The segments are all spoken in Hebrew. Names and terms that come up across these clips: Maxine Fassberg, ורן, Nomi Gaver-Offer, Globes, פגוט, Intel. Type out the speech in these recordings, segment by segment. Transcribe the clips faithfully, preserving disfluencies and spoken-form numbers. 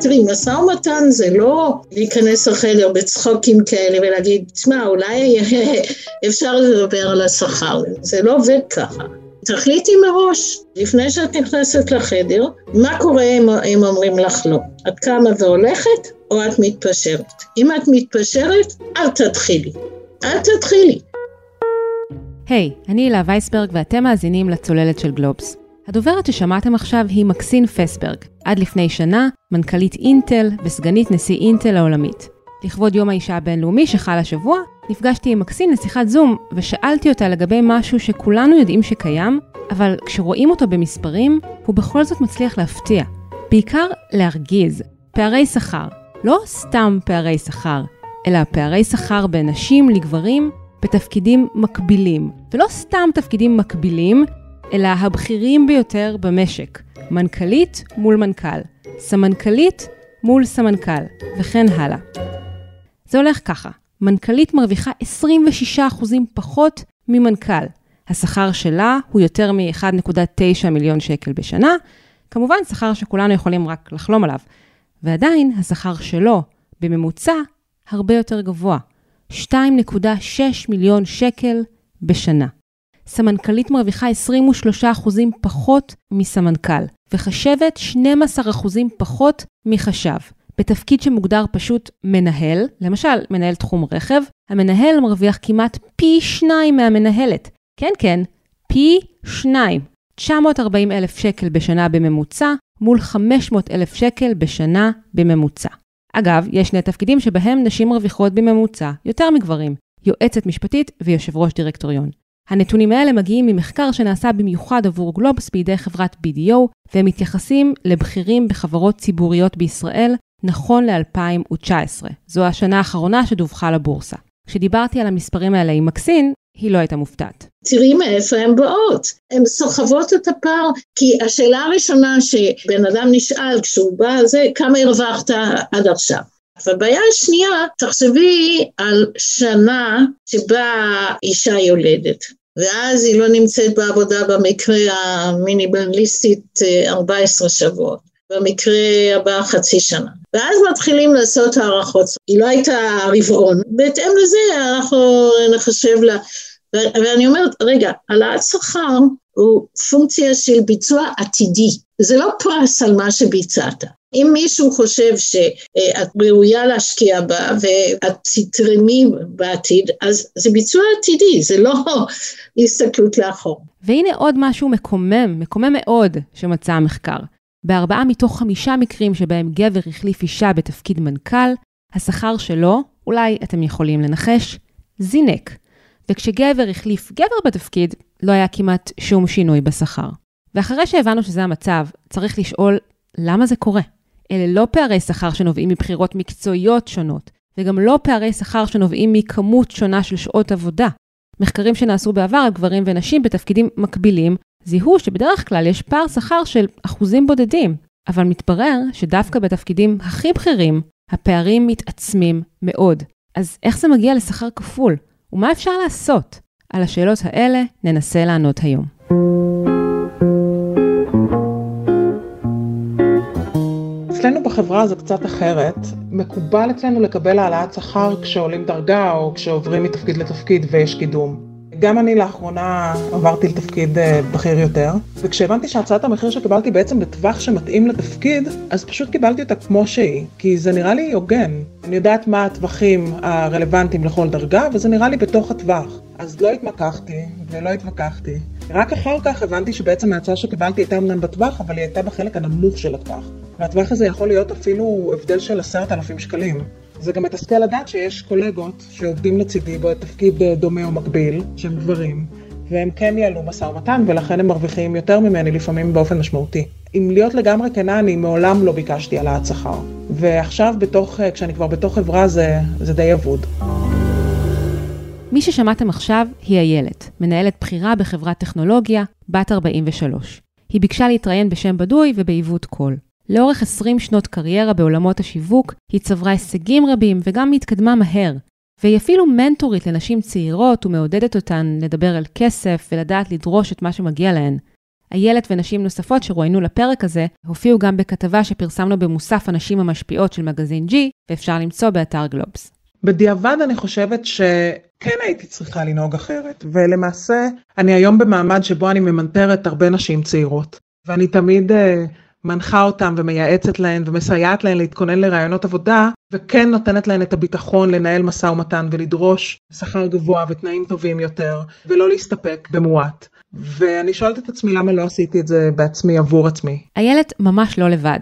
תראי, משא ומתן זה לא להיכנס לחדר בצחוקים כאלה ולהגיד, תשמע, אולי אפשר לדבר על השכר, זה לא עובד ככה. תחליטי מראש, לפני שאת נכנסת לחדר, מה קורה אם הם אומרים לך לא? את קמה והולכת או את מתפשרת? אם את מתפשרת, אל תתחילי, אל תתחילי. היי, hey, אני אילה וייסברג ואתם מאזינים לצוללת של גלובס. הדוברת ששמעתם עכשיו היא מקסין פסברג, עד לפני שנה, מנכ"לית אינטל וסגנית נשיא אינטל העולמית. לכבוד יום האישה הבינלאומי שחל השבוע, נפגשתי עם מקסין לשיחת זום ושאלתי אותה לגבי משהו שכולנו יודעים שקיים, אבל כשרואים אותו במספרים, הוא בכל זאת מצליח להפתיע. בעיקר להרגיז. פערי שכר. לא סתם פערי שכר, אלא פערי שכר בין נשים לגברים בתפקידים מקבילים. ולא סתם תפקידים מקבילים, אלא הבכירים ביותר במשק. מנכלית מול מנכ"ל, סמנכלית מול סמנכ"ל, וכן הלאה. זה הולך ככה. מנכלית מרוויחה עשרים ושישה אחוז פחות ממנכ"ל. השכר שלה הוא יותר מ-אחד נקודה תשע מיליון שקל בשנה. כמובן, שכר שכולנו יכולים רק לחלום עליו. ועדיין, השכר שלו, בממוצע, הרבה יותר גבוה. שתיים נקודה שש מיליון שקל בשנה. סמנכלית מרוויחה עשרים ושלושה אחוז פחות מסמנכ"ל, וחשבת שנים עשר אחוז פחות מחשב. בתפקיד שמוגדר פשוט מנהל, למשל מנהל תחום רכב, המנהל מרוויח כמעט פי שניים מהמנהלת. כן כן, פי שניים. תשע מאות וארבעים אלף שקל בשנה בממוצע, מול חמש מאות אלף שקל בשנה בממוצע. אגב, יש שני תפקידים שבהם נשים מרוויחות בממוצע יותר מגברים, יועצת משפטית ויושב ראש דירקטוריון. הנתונים האלה מגיעים ממחקר שנעשה במיוחד עבור גלובס בידי חברת בי די או, והם מתייחסים לבכירים בחברות ציבוריות בישראל נכון ל-אלפיים ותשע עשרה. זו השנה האחרונה שדווחה לבורסה. כשדיברתי על המספרים האלה עם מקסין, היא לא הייתה מופתעת. תראי מאיפה הן באות. הן סוחבות את הפער, כי השאלה הראשונה שבן אדם נשאל כשהוא בא, זה כמה הרווחת עד עכשיו. והבעיה השנייה, תחשבי על שנה שבה אישה יולדת, ואז היא לא נמצאת בעבודה במקרה המינימליסטית ארבעה עשר שבועות, במקרה הבא חצי שנה. ואז מתחילים לעשות הערכות, היא לא הייתה רבעון, בהתאם לזה אנחנו נחשב לה, ו- ואני אומרת, רגע, העלאת שכר הוא פונקציה של ביצוע עתידי, זה לא פרס על מה שביצעת. אם מישהו חושב שאת ראויה להשקיע בה ואת תתרמי בעתיד, אז זה ביצוע עתידי, זה לא הסתכלות לאחור. והנה עוד משהו מקומם, מקומם מאוד שמצא המחקר. בארבעה מתוך חמישה מקרים שבהם גבר החליף אישה בתפקיד מנכ"ל, השכר שלו, אולי אתם יכולים לנחש, זינק. וכשגבר החליף גבר בתפקיד, לא היה כמעט שום שינוי בשכר. ואחרי שהבנו שזה המצב, צריך לשאול למה זה קורה. אלה לא פערי שכר שנובעים מבחירות מקצועיות שונות, וגם לא פערי שכר שנובעים מכמות שונה של שעות עבודה. מחקרים שנעשו בעבר על גברים ונשים בתפקידים מקבילים, זיהו שבדרך כלל יש פער שכר של אחוזים בודדים, אבל מתברר שדווקא בתפקידים הכי בכירים, הפערים מתעצמים מאוד. אז איך זה מגיע לשכר כפול? ומה אפשר לעשות? על השאלות האלה ננסה לענות היום. אצלנו בחברה זה קצת אחרת, מקובל אצלנו לקבל העלאת שכר כשעולים דרגה או כשעוברים מתפקיד לתפקיד ויש קידום. גם אני לאחרונה עברתי לתפקיד בכיר יותר, וכשהבנתי שהצעת המחיר שקיבלתי בעצם בטווח שמתאים לתפקיד, אז פשוט קיבלתי אותה כמו שהיא, כי זה נראה לי הוגן. אני יודעת מה הטווחים הרלוונטיים לכל דרגה, וזה נראה לי בתוך הטווח. אז לא התמקחתי ולא התמקחתי. רק אחר כך הבנתי שבעצם ההצעה שקיבלתי הייתה אמנם בטווח, אבל היא הייתה בחלק הנמוך של הטווח. והטווח הזה יכול להיות אפילו הבדל של עשרת אלפים שקלים. זה גם מתסכל לדעת שיש קולגות שעובדים לצידי בתפקיד דומה או מקביל, שהם גברים, והם כן יעלו משא ומתן, ולכן הם מרוויחים יותר ממני לפעמים באופן משמעותי. אם להיות לגמרי כנה, אני מעולם לא ביקשתי העלאת שכר. ועכשיו, בתוך, כשאני כבר בתוך חברה, זה, זה די עבוד. מי ששמעתם עכשיו היא איילת, מנהלת בחירה בחברת טכנולוגיה, בת ארבעים ושלוש. היא ביקשה להתראיין בשם בדוי ובעיוות קול. לאורך עשרים שנות קריירה בעולמות השיווק, היא צברה הישגים רבים וגם התקדמה מהר, והיא אפילו מנטורית לנשים צעירות ומעודדת אותן לדבר על כסף ולדעת לדרוש את מה שמגיע להן. איילת ונשים נוספות שרואינו לפרק הזה הופיעו גם בכתבה שפרסמנו במוסף הנשים המשפיעות של מגזין G, ואפשר למצוא באתר גלובס. בדיעבד אני חושבת שכן הייתי צריכה לנהוג אחרת, ולמעשה אני היום במעמד שבו אני ממנטרת הרבה נשים צעירות, ואני תמיד מנחה אותם ומייעצת להן ומסייעת להן להתכונן לרעיונות עבודה, וכן נותנת להן את הביטחון לנהל משא ומתן ולדרוש שכר גבוה ותנאים טובים יותר, ולא להסתפק במועט. ואני שואלת את עצמי למה לא עשיתי את זה בעצמי עבור עצמי. איילת ממש לא לבד.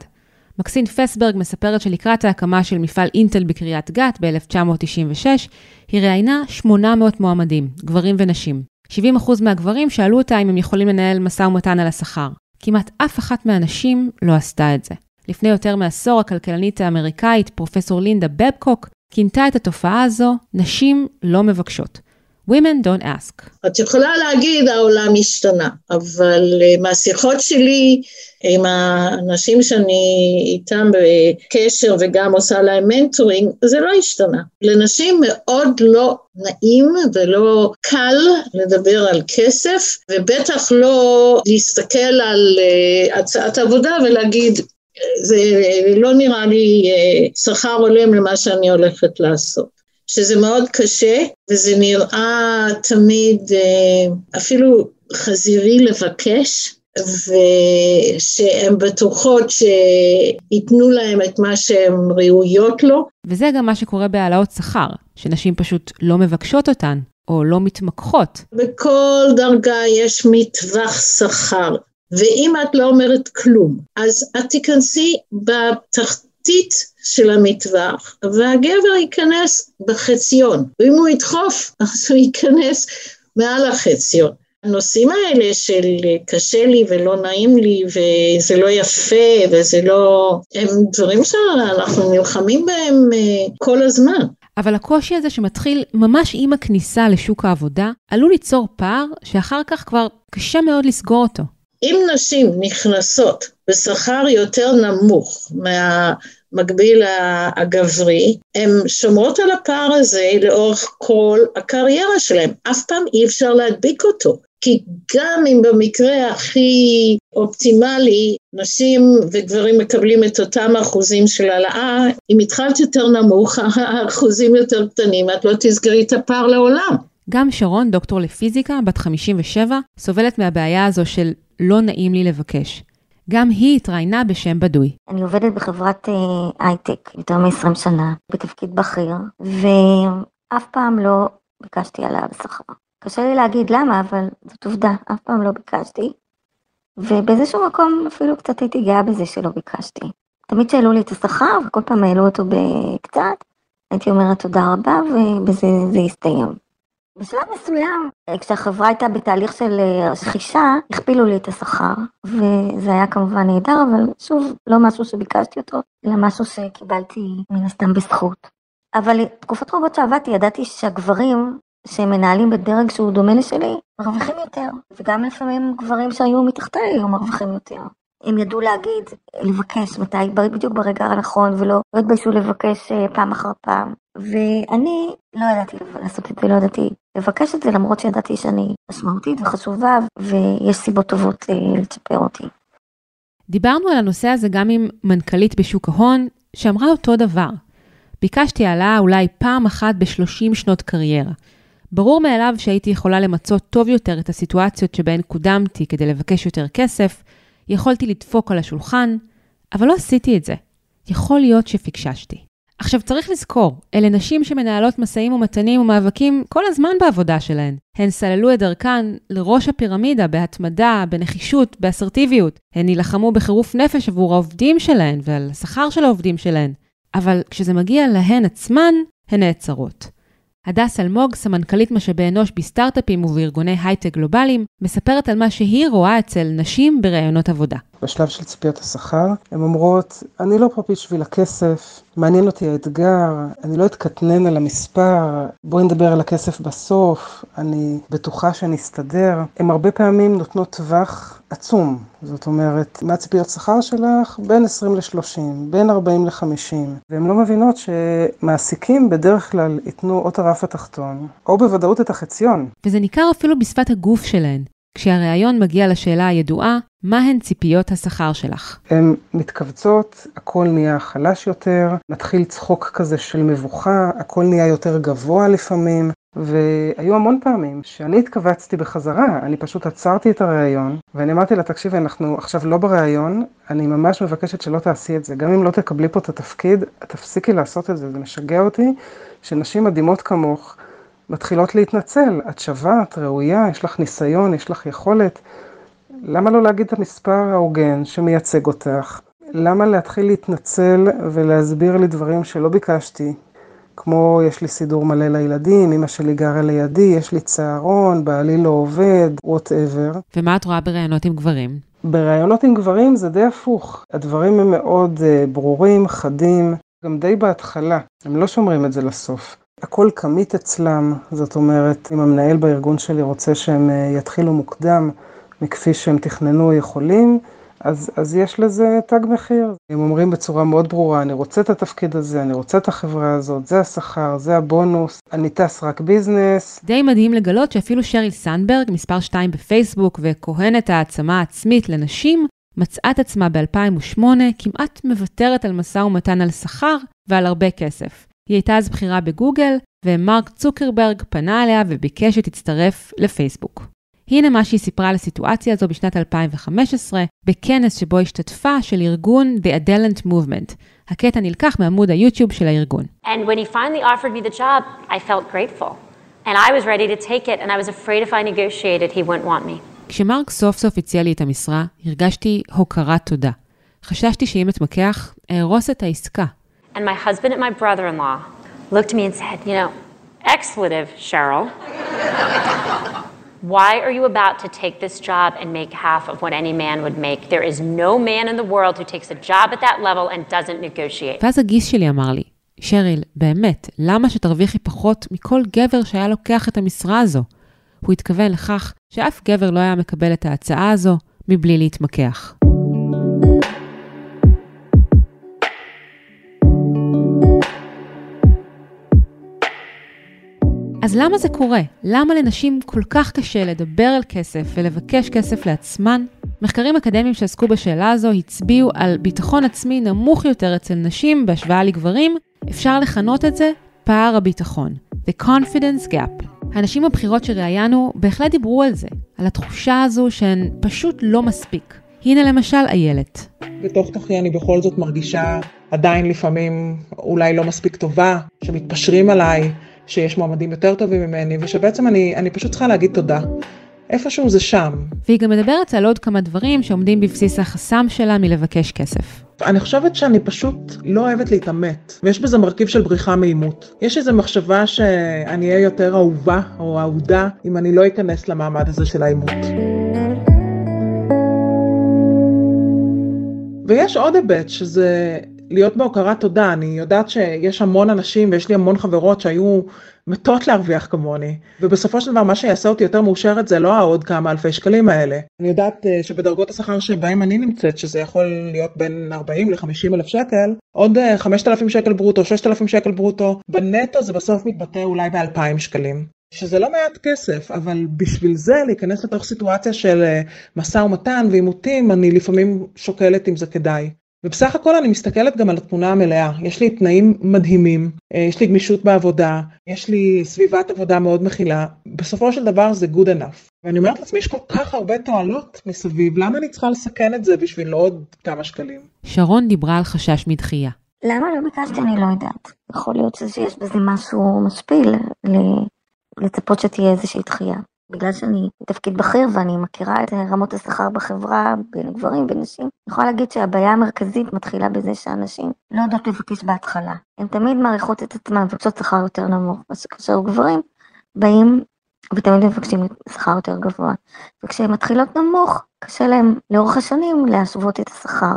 מקסין פסברג מספרת שלקראת ההקמה של מפעל אינטל בקריית גת ב-אלף תשע מאות תשעים ושש, היא ראיינה שמונה מאות מועמדים, גברים ונשים. שבעים אחוז מהגברים שאלו אותה אם הם יכולים לנהל משא ומתן על השכר. כמעט אף אחת מהנשים לא עשתה את זה. לפני יותר מעשור הכלכלנית האמריקאית פרופסור לינדה בבקוק כינתה את התופעה הזו, נשים לא מבקשות. Women don't ask. את יכולה להגיד, העולם השתנה, אבל מהשיחות שלי עם האנשים שאני איתם בקשר וגם עושה להם מנטורינג, זה לא השתנה. לנשים מאוד לא נעים ולא קל לדבר על כסף, ובטח לא להסתכל על הצעת עבודה ולהגיד, זה לא נראה לי שכר הולם למה שאני הולכת לעשות. שזה מאוד קשה, וזה נראה תמיד אפילו חזירי לבקש, ושהן בטוחות שיתנו להם את מה שהן ראויות לו. וזה גם מה שקורה בהעלאות שכר, שנשים פשוט לא מבקשות אותן, או לא מתמקחות. בכל דרגה יש מטווח שכר, ואם את לא אומרת כלום, אז את תיכנסי בתחתית, של המטווח, והגבר ייכנס בחציון, ואם הוא ידחוף, אז הוא ייכנס מעל החציון. הנושאים האלה של קשה לי ולא נעים לי, וזה לא יפה, וזה לא, הם דברים שאנחנו נלחמים בהם כל הזמן. אבל הקושי הזה שמתחיל ממש עם הכניסה לשוק העבודה, עלול ליצור פער שאחר כך כבר קשה מאוד לסגור אותו. אם נשים נכנסות בשכר יותר נמוך מהמקביל הגברי, הן שומרות על הפער הזה לאורך כל הקריירה שלהן. אף פעם אי אפשר להדביק אותו, כי גם אם במקרה הכי אופטימלי, נשים וגברים מקבלים את אותם אחוזים של העלאה, אם התחלת יותר נמוך, האחוזים יותר קטנים, את לא תסגרי את הפער לעולם. גם שרון, דוקטור לפיזיקה, בת חמישים ושבע, סובלת מהבעיה הזו של לא נעים לי לבקש. גם היא התראיינה בשם בדוי. אני עובדת בחברת הייטק יותר מ-עשרים שנה, בתפקיד בכיר, ואף פעם לא ביקשתי עליה בשכר. קשה לי להגיד למה, אבל זאת עובדה, אף פעם לא ביקשתי. ובאיזשהו מקום אפילו קצת הייתי גאה בזה שלא ביקשתי. תמיד שאלו לי את השכר, וכל פעם העלו אותו בקצת, הייתי אומרת תודה רבה, ובזה זה הסתיים. בשלב מסוים, כשהחברה הייתה בתהליך של רכישה, הכפילו לי את השכר, וזה היה כמובן נהדר, אבל שוב, לא משהו שביקשתי אותו, אלא משהו שקיבלתי מן הסתם בזכות. אבל תקופות רבות שעבדתי, ידעתי שהגברים שמנהלים בדרג שהוא דומה לשלי, מרוויחים יותר, וגם לפעמים גברים שהיו מתחתי היו מרוויחים יותר. הם ידעו להגיד, לבקש מתי, בדיוק ברגע הנכון, ולא התביישו לבקש פעם אחר פעם. ואני לא ידעתי לעשות את זה, לא ידעתי לבקש את זה, למרות שידעתי שאני משמעותית וחשובה, ויש סיבות טובות לצ'פר אותי. דיברנו על הנושא הזה גם עם מנכ"לית בשוק ההון, שאמרה אותו דבר. ביקשתי עלה אולי פעם אחת בשלושים שנות קריירה. ברור מאליו שהייתי יכולה למצוא טוב יותר את הסיטואציות שבהן קודמתי כדי לבקש יותר כסף, יכולתי לדפוק על השולחן, אבל לא עשיתי את זה. יכול להיות שפקששתי. עכשיו צריך לזכור, אלה נשים שמנהלות מסעים ומתנים ומאבקים כל הזמן בעבודה שלהן. הן סללו את דרכן לראש הפירמידה בהתמדה, בנחישות, באסרטיביות. הן נלחמו בחירוף נפש עבור העובדים שלהן ועל השכר של העובדים שלהן. אבל כשזה מגיע להן עצמן, הן נעצרות. הדס אלמוג, סמנכלית משאבי אנוש בסטארט-אפים ובארגוני הייטק גלובליים, מספרת על מה שהיא רואה אצל נשים בראיונות עבודה. בשלב של ציפיות השכר, הן אומרות, אני לא פה בשביל הכסף, מעניין אותי האתגר, אני לא אתקטנן על המספר, בואי נדבר על הכסף בסוף, אני בטוחה שאני אסתדר. הן הרבה פעמים נותנות טווח עצום, זאת אומרת, מה הציפיות שכר שלך? בין עשרים ל-שלושים, בין ארבעים ל-חמישים, והן לא מבינות שמעסיקים בדרך כלל ייתנו או את הרף התחתון, או בוודאות את החציון. וזה ניכר אפילו בשפת הגוף שלהן. כשהראיון מגיע לשאלה הידועה, מה הן ציפיות השכר שלך? הן מתכווצות, הכל נהיה חלש יותר, מתחיל צחוק כזה של מבוכה, הכל נהיה יותר גבוה לפעמים, והיו המון פעמים שאני התכווצתי בחזרה, אני פשוט עצרתי את הראיון, ואני אמרתי לה, תקשיב, אנחנו עכשיו לא בראיון, אני ממש מבקשת שלא תעשי את זה, גם אם לא תקבלי פה את התפקיד, תפסיקי לעשות את זה, זה משגע אותי, שנשים מדהימות כמוך, מתחילות להתנצל, את שווה, את ראויה, יש לך ניסיון, יש לך יכולת. למה לא להגיד את המספר ההוגן שמייצג אותך? למה להתחיל להתנצל ולהסביר לי דברים שלא ביקשתי? כמו יש לי סידור מלא לילדים, אמא שלי גרה לידי, יש לי צהרון, בעלי לא עובד, whatever. ומה את רואה בראיונות עם גברים? בראיונות עם גברים זה די הפוך. הדברים הם מאוד ברורים, חדים, גם די בהתחלה. הם לא שומרים את זה לסוף. הכל קמית אצלם, זאת אומרת, אם המנהל בארגון שלי רוצה שהם יתחילו מוקדם מכפי שהם תכננו יכולים, אז, אז יש לזה תג מחיר. הם אומרים בצורה מאוד ברורה, אני רוצה את התפקיד הזה, אני רוצה את החברה הזאת, זה השכר, זה הבונוס, אני טס רק ביזנס. די מדהים לגלות שאפילו שריל סנדברג, מספר שתיים בפייסבוק וכהנת העצמה עצמית לנשים, מצאת עצמה ב-אלפיים ושמונה כמעט מוותרת על משא ומתן על שכר ועל הרבה כסף. היא הייתה אז בחירה בגוגל, ומרק צוקרברג פנה עליה וביקש שתצטרף לפייסבוק. הנה מה שהיא סיפרה על הסיטואציה הזו בשנת אלפיים וחמש עשרה, בכנס שבו השתתפה של ארגון The Adelant Movement. הקטע נלקח מעמוד היוטיוב של הארגון. And when he finally offered me the job, I felt grateful. And I was ready to take it, and I was afraid if I negotiated, he wouldn't want me. כשמרק סוף סוף הציע לי את המשרה, הרגשתי הוקרת תודה. חששתי שאם אתמקח, אהרוס את העסקה. And my husband and my brother-in-law looked at me and said, you know, expletive, Sheryl. Why are you about to take this job and make half of what any man would make? There is no man in the world who takes a job at that level and doesn't negotiate. ואז הגיס שלי אמר לי, שריל, באמת, למה שתרוויחי פחות מכל גבר שהיה לוקח את המשרה הזו? הוא התכוון לכך שאף גבר לא היה מקבל את ההצעה הזו מבלי להתמקח. אז למה זה קורה? למה לנשים כל כך קשה לדבר על כסף ולבקש כסף לעצמן? מחקרים אקדמיים שעסקו בשאלה הזו הצביעו על ביטחון עצמי נמוך יותר אצל נשים בהשוואה לגברים. אפשר לכנות את זה פער הביטחון, the confidence gap. הנשים הבחירות שראיינו בהחלט דיברו על זה, על התחושה הזו שהן פשוט לא מספיק. הנה למשל איילת. בתוך תוכי אני בכל זאת מרגישה עדיין לפעמים אולי לא מספיק טובה, שמתפשרים עליי, שיש מועמדים יותר טובים ממני, ושבעצם אני, אני פשוט צריכה להגיד תודה. איפשהו זה שם. והיא גם מדברת על עוד כמה דברים שעומדים בבסיס החסם שלה מלבקש כסף. אני חושבת שאני פשוט לא אוהבת להתאמת, ויש בזה מרכיב של בריחה מאימות. יש איזו מחשבה שאני אהיה יותר אהובה או אהודה, אם אני לא אכנס למעמד הזה של האימות. ויש עוד היבט שזה להיות בהוקרת תודה. אני יודעת שיש המון אנשים ויש לי המון חברות שהיו מתות להרוויח כמוני. ובסופו של דבר מה שיעשה אותי יותר מאושרת זה לא העוד כמה אלפי שקלים האלה. אני יודעת שבדרגות השכר שבהם אני נמצאת, שזה יכול להיות בין ארבעים ל-חמישים אלף שקל, עוד חמשת אלפים שקל ברוטו, ששת אלפים שקל ברוטו, בנטו זה בסוף מתבטא אולי ב-אלפיים שקלים. שזה לא מעט כסף, אבל בשביל זה להיכנס לתוך סיטואציה של מסע ומתן ואימותים, אני לפעמים שוקלת אם זה כדאי. ובסך הכל אני מסתכלת גם על התמונה המלאה. יש לי תנאים מדהימים, יש לי גמישות בעבודה, יש לי סביבת עבודה מאוד מכילה. בסופו של דבר זה good enough. ואני אומרת לעצמי, יש כל כך הרבה תועלות מסביב, למה אני צריכה לסכן את זה בשביל עוד כמה שקלים? שרון דיברה על חשש מדחייה. למה לא ביקשתי? אני לא יודעת. יכול להיות שיש בזה משהו משפיל ל... לצפות שתהיה איזושהי דחייה. בגלל שאני תפקיד בכיר ואני מכירה את רמות השכר בחברה, בין גברים ונשים, אני יכולה להגיד שהבעיה המרכזית מתחילה בזה שהנשים לא יודעות לבקש בהתחלה. הן תמיד מעריכות את עצמן ופשוט שכר יותר נמוך. כאשר גברים באים ותמיד מבקשים שכר יותר גבוה. וכשהן מתחילות נמוך, קשה להם לאורך השנים להשוות את השכר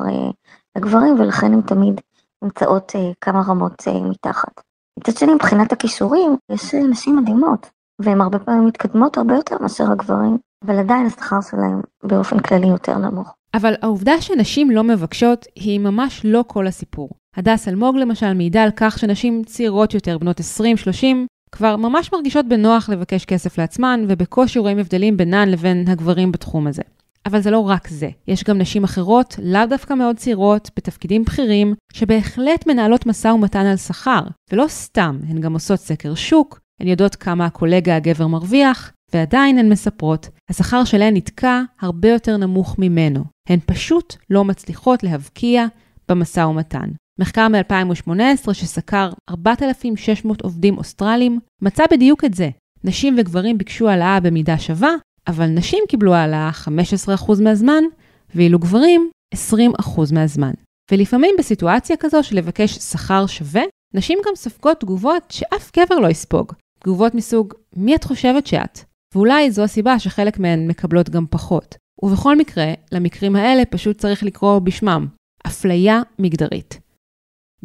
לגברים, ולכן הן תמיד נמצאות כמה רמות מתחת. מצד שני, מבחינת הכישורים, יש נשים מדהימות, והן הרבה פעמים מתקדמות הרבה יותר מאשר הגברים, אבל עדיין השכר שלהם באופן כללי יותר נמוך. אבל העובדה שנשים לא מבקשות היא ממש לא כל הסיפור. הדס אלמוג למשל מעידה על כך שנשים צעירות יותר, בנות עשרים שלושים, כבר ממש מרגישות בנוח לבקש כסף לעצמן, ובקושי רואים הבדלים בינן לבין הגברים בתחום הזה. אבל זה לא רק זה. יש גם נשים אחרות, לאו דווקא מאוד צעירות, בתפקידים בכירים, שבהחלט מנהלות מסע ומתן על שכר. ולא סתם, הן גם עושות סקר שוק, הן יודעות כמה הקולגה הגבר מרוויח, ועדיין הן מספרות, השכר שלהן נתקע הרבה יותר נמוך ממנו. הן פשוט לא מצליחות להבקיע במסע ומתן. מחקר מ-אלפיים שמונה עשרה שסקר ארבעת אלפים ושש מאות עובדים אוסטרלים, מצא בדיוק את זה. נשים וגברים ביקשו העלאה במידה שווה, אבל נשים קיבלו העלאה חמישה עשר אחוז מהזמן, ואילו גברים עשרים אחוז מהזמן. ולפעמים בסיטואציה כזו של לבקש שכר שווה, נשים גם ספגות תגובות שאף גבר לא יספוג. תגובות מסוג, מי את חושבת שאת? ואולי זו הסיבה שחלק מהן מקבלות גם פחות. ובכל מקרה, למקרים האלה פשוט צריך לקרוא בשמם, אפליה מגדרית.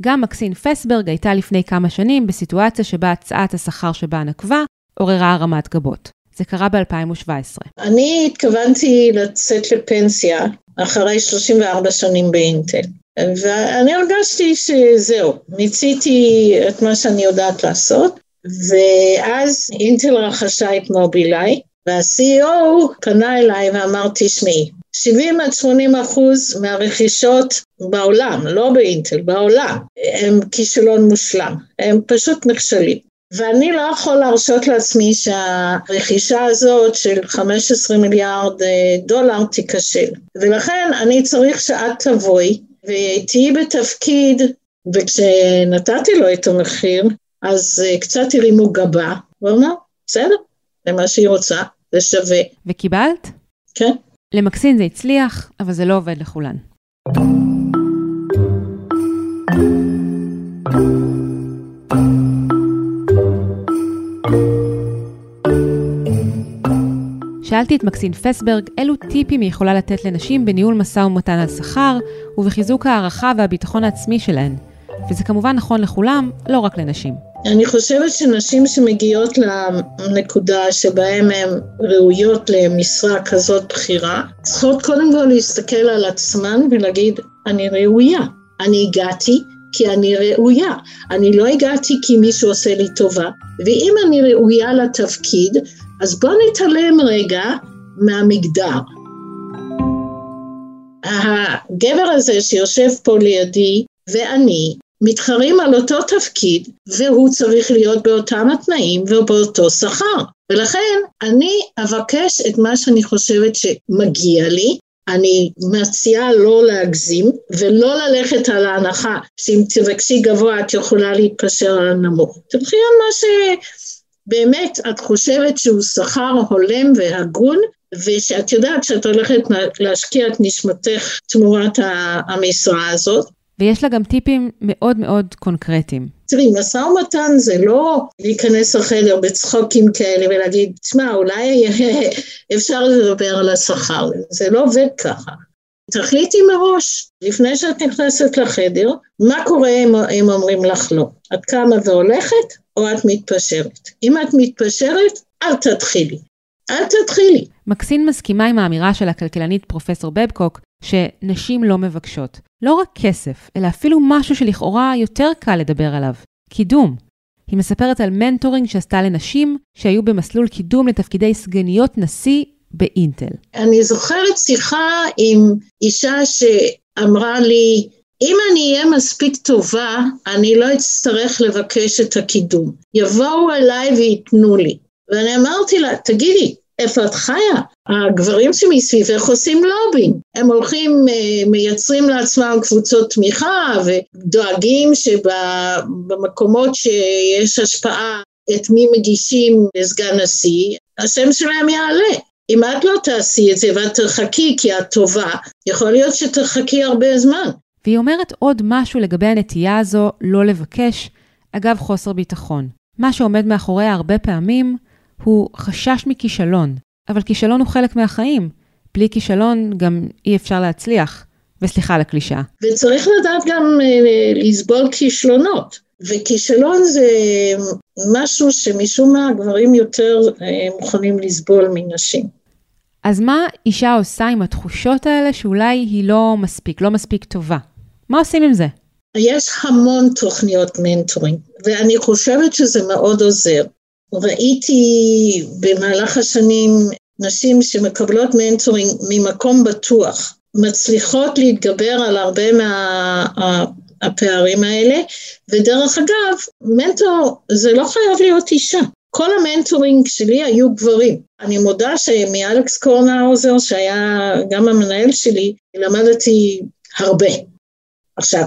גם מקסין פסברג הייתה לפני כמה שנים בסיטואציה שבה הצעת השכר שבה נקבה עוררה הרמת גבות. זה קרה ב-אלפיים שבע עשרה. אני התכוונתי לצאת לפנסיה אחרי שלושים וארבע שנים באינטל. ואני הרגשתי שזהו, מיציתי את מה שאני יודעת לעשות. ואז אינטל רכשה את מובילאיי, וה-סי אי או פנה אליי ואמר תשמעי, שבעים עד שמונים אחוז מהרכישות בעולם, לא באינטל, בעולם, הם כישלון מושלם, הם פשוט נכשלים. ואני לא יכול להרשות לעצמי שהרכישה הזאת של חמישה עשר מיליארד דולר תיכשל. ולכן אני צריך שאת תבואי, ותהיי בתפקיד, וכשנתתי לו את המחיר, אז קצת הרימו גבה, והוא אמר, בסדר, זה מה שהיא רוצה, זה שווה. וקיבלת? כן. למקסין זה הצליח, אבל זה לא עובד לכולן. שאלתי את מקסין פסברג אילו טיפים היא יכולה לתת לנשים בניהול משא ומתן על שכר ובחיזוק הערכה והביטחון העצמי שלהן. וזה כמובן נכון לכולם, לא רק לנשים. אני חושבת שנשים שמגיעות לנקודה שבהם הן ראויות למשרה כזאת בחירה, צריכות קודם כל להסתכל על עצמן ולהגיד, אני ראויה. אני הגעתי כי אני ראויה. אני לא הגעתי כי מישהו עושה לי טובה. ואם אני ראויה לתפקיד, אז בוא נתעלם רגע מהמגדר. הגבר הזה שיושב פה לידי ואני, מתחרים על אותו תפקיד, והוא צריך להיות באותם התנאים ובאותו שכר. ולכן אני אבקש את מה שאני חושבת שמגיע לי, אני מציעה לא להגזים, ולא ללכת על ההנחה, שאם תבקשי גבוה את יכולה להתפשר על הנמוך. תבחי על מה שבאמת את חושבת שהוא שכר הולם והגון, ושאת יודעת שאת הולכת להשקיע את נשמתך תמורת המשרה הזאת, ויש לה גם טיפים מאוד מאוד קונקרטיים. תראי, משא ומתן זה לא להיכנס לחדר בצחוקים כאלה ולהגיד, תשמע, אולי אפשר לדבר על השכר, זה לא עובד ככה. תחליטי מראש, לפני שאת נכנסת לחדר, מה קורה אם אומרים לך לא? את קמה והולכת או את מתפשרת? אם את מתפשרת, אל תתחילי. אל תתחילי. מקסין מסכימה עם האמירה של הכלכלנית פרופסור בבקוק, שנשים לא מבקשות. לא רק כסף, אלא אפילו משהו שלכאורה יותר קל לדבר עליו. קידום. היא מספרת על מנטורינג שעשתה לנשים שהיו במסלול קידום לתפקידי סגניות נשיא באינטל. אני זוכרת שיחה עם אישה שאמרה לי, אם אני אהיה מספיק טובה, אני לא אצטרך לבקש את הקידום. יבואו אליי ויתנו לי. ואני אמרתי לה, תגידי, איפה את חיה? הגברים שמסביבך עושים לובים, הם הולכים, מייצרים לעצמם קבוצות תמיכה, ודואגים שבמקומות שיש השפעה, את מי מגישים לסגן נשיא, השם שלהם יעלה. אם את לא תעשי את זה, ואת תרחקי כי את טובה, יכול להיות שתרחקי הרבה זמן. והיא אומרת עוד משהו לגבי הנטייה הזו, לא לבקש, אגב חוסר ביטחון. מה שעומד מאחוריה הרבה פעמים, הוא חשש מכישלון. אבל כישלון הוא חלק מהחיים. בלי כישלון גם אי אפשר להצליח. וסליחה לקלישה. וצריך לדעת גם לסבול כישלונות. וכישלון זה משהו שמשום מה גברים יותר מוכנים לסבול מנשים. אז מה אישה עושה עם התחושות האלה שאולי היא לא מספיק, לא מספיק טובה? מה עושים עם זה? יש המון תוכניות מנטורינג, ואני חושבת שזה מאוד עוזר. ראיתי במהלך השנים נשים שמקבלות מנטורינג ממקום בטוח, מצליחות להתגבר על הרבה מהפערים האלה, ודרך אגב, מנטור זה לא חייב להיות אישה. כל המנטורינג שלי היו גברים. אני מודה שמאלכס קורנהאוזר, שהיה גם המנהל שלי, למדתי הרבה. עכשיו,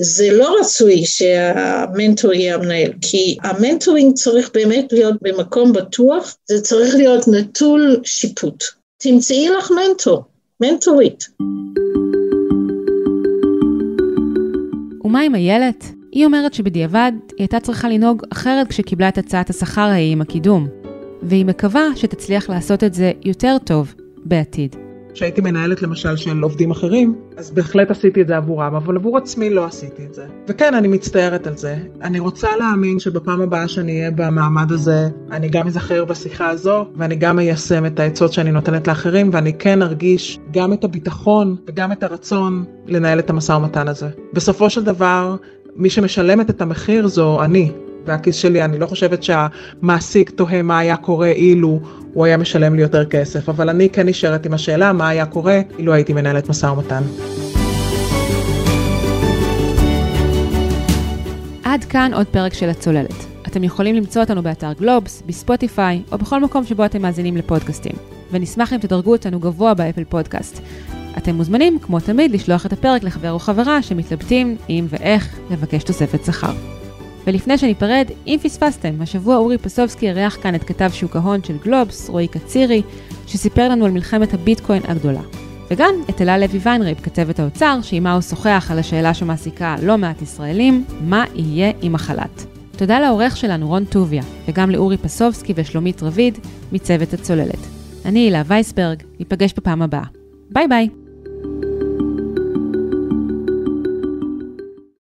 זה לא רצוי שהמנטור יהיה המנהל, כי המנטורינג צריך באמת להיות במקום בטוח, זה צריך להיות נטול שיפוט. תמצאי לך מנטור, מנטורית. ומה עם איילת? היא אומרת שבדיעבד היא הייתה צריכה לנהוג אחרת כשקיבלה את הצעת השכר ההיא עם הקידום, והיא מקווה שתצליח לעשות את זה יותר טוב בעתיד. כשהייתי מנהלת למשל של עובדים אחרים, אז בהחלט עשיתי את זה עבורם, אבל עבור עצמי לא עשיתי את זה. וכן, אני מצטערת על זה. אני רוצה להאמין שבפעם הבאה שאני אהיה במעמד הזה, אני גם אזכר בשיחה הזו, ואני גם איישם את העצות שאני נותנת לאחרים, ואני כן ארגיש גם את הביטחון וגם את הרצון לנהל את המשא ומתן הזה. בסופו של דבר, מי שמשלמת את המחיר זו אני. והכיס שלי, אני לא חושבת שהמעסיק תוהה מה היה קורה אילו הוא היה משלם לי יותר כסף, אבל אני כן נשארת עם השאלה מה היה קורה אילו הייתי מנהלת משא ומתן. עד כאן עוד פרק של הצוללת. אתם יכולים למצוא אותנו באתר גלובס, בספוטיפיי או בכל מקום שבו אתם מאזינים לפודקאסטים, ונשמח אם תדרגו אותנו גבוה באפל פודקאסט. אתם מוזמנים, כמו תמיד, לשלוח את הפרק לחבר או חברה שמתלבטים אם ואיך לבקש תוספת שכר. ולפני שניפרד, אם פספסתם, השבוע אורי פסובסקי אירח כאן את כתב שוק ההון של גלובס, רועי קצירי, שסיפר לנו על מלחמת הביטקוין הגדולה. וגם את אלה לוי ויינרייב, כתבת האוצר, שעימה הוא שוחח על השאלה שמעסיקה לא מעט ישראלים, מה יהיה עם החל"ת. תודה לעורך שלנו רון טוביה, וגם לאורי פסובסקי ושלומית רביד, מצוות הצוללת. אני אילה וייסברג, ניפגש בפעם הבאה. ביי ביי.